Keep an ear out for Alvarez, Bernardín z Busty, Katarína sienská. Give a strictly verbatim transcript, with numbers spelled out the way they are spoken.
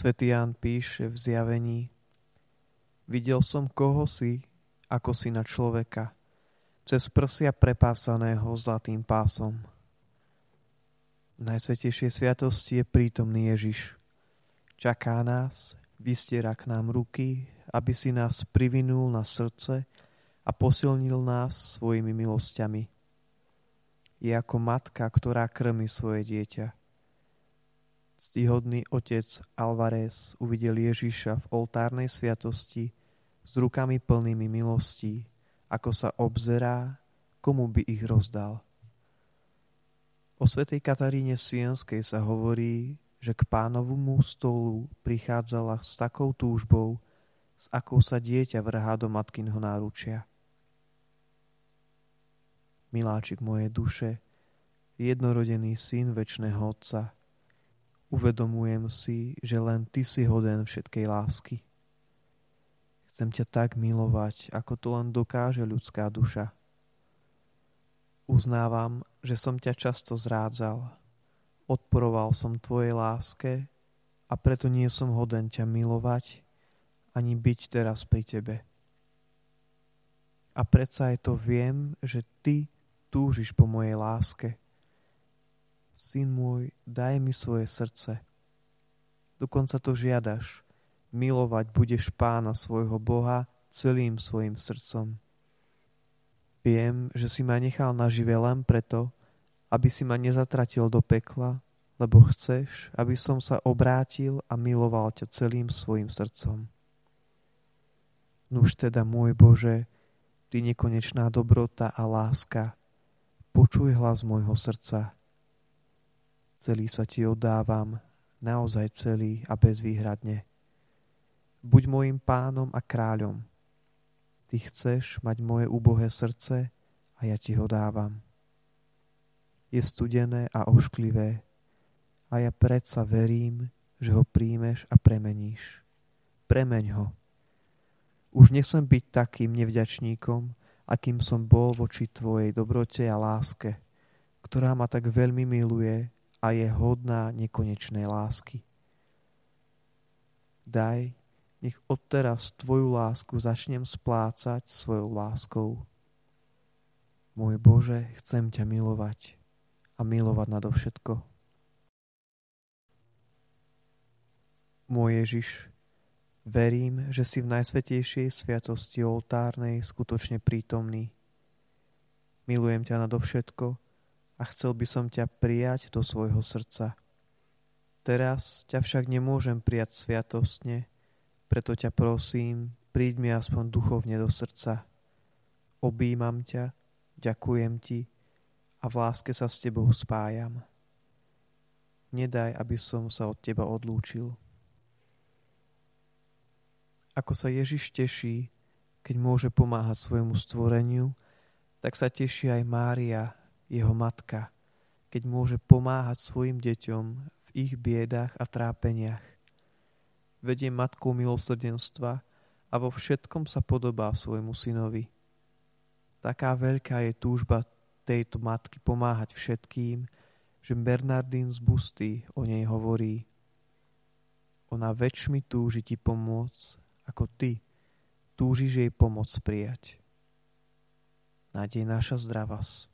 Svätý Ján píše v Zjavení: Videl som kohosi, ako syna človeka, cez prsia prepásaného zlatým pásom. V Najsvätejšej sviatosti je prítomný Ježiš. Čaká nás, vystiera k nám ruky, aby si nás privinul na srdce a posilnil nás svojimi milosťami. Je ako matka, ktorá krmi svoje dieťa. Ctihodný otec Alvarez uvidel Ježiša v oltárnej sviatosti s rukami plnými milostí, ako sa obzerá, komu by ich rozdal. O svätej Kataríne Sienskej sa hovorí, že k Pánovomu stolu prichádzala s takou túžbou, s akou sa dieťa vrhá do matkynho náručia. Miláčik mojej duše, jednorodený syn večného Otca, uvedomujem si, že len ty si hoden všetkej lásky. Chcem ťa tak milovať, ako to len dokáže ľudská duša. Uznávam, že som ťa často zrádzal. Odporoval som tvojej láske a preto nie som hoden ťa milovať ani byť teraz pri tebe. A predsa aj to viem, že ty túžiš po mojej láske. Syn môj, daj mi svoje srdce. Dokonca to žiadaš. Milovať budeš Pána svojho Boha celým svojim srdcom. Viem, že si ma nechal nažive len preto, aby si ma nezatratil do pekla, lebo chceš, aby som sa obrátil a miloval ťa celým svojim srdcom. Nuž teda, môj Bože, ty nekonečná dobrota a láska, počuj hlas môjho srdca. Celý sa ti oddávam, naozaj celý a bezvýhradne. Buď môjim Pánom a Kráľom. Ty chceš mať moje úbohé srdce a ja ti ho dávam. Je studené a ošklivé a ja predsa verím, že ho príjmeš a premeníš. Premeň ho. Už nechcem byť takým nevďačníkom, akým som bol voči tvojej dobrote a láske, ktorá ma tak veľmi miluje a je hodná nekonečnej lásky. Daj, nech odteraz tvoju lásku začnem splácať svojou láskou. Môj Bože, chcem ťa milovať a milovať nadovšetko. Môj Ježiš, verím, že si v najsvätejšej sviatosti oltárnej skutočne prítomný. Milujem ťa nadovšetko a chcel by som ťa prijať do svojho srdca. Teraz ťa však nemôžem prijať sviatostne, preto ťa prosím, príď mi aspoň duchovne do srdca. Objímam ťa, ďakujem ti, a v láske sa s tebou spájam. Nedaj, aby som sa od teba odlúčil. Ako sa Ježiš teší, keď môže pomáhať svojemu stvoreniu, tak sa teší aj Mária, jeho matka, keď môže pomáhať svojim deťom v ich biedách a trápeniach. Vedie matkou milosrdenstva a vo všetkom sa podobá svojmu synovi. Taká veľká je túžba tejto matky pomáhať všetkým, že Bernardín z Busty o nej hovorí: Ona väčšmi túži ti pomôcť, ako ty túžiš jej pomoc prijať. Nádej naša zdravás.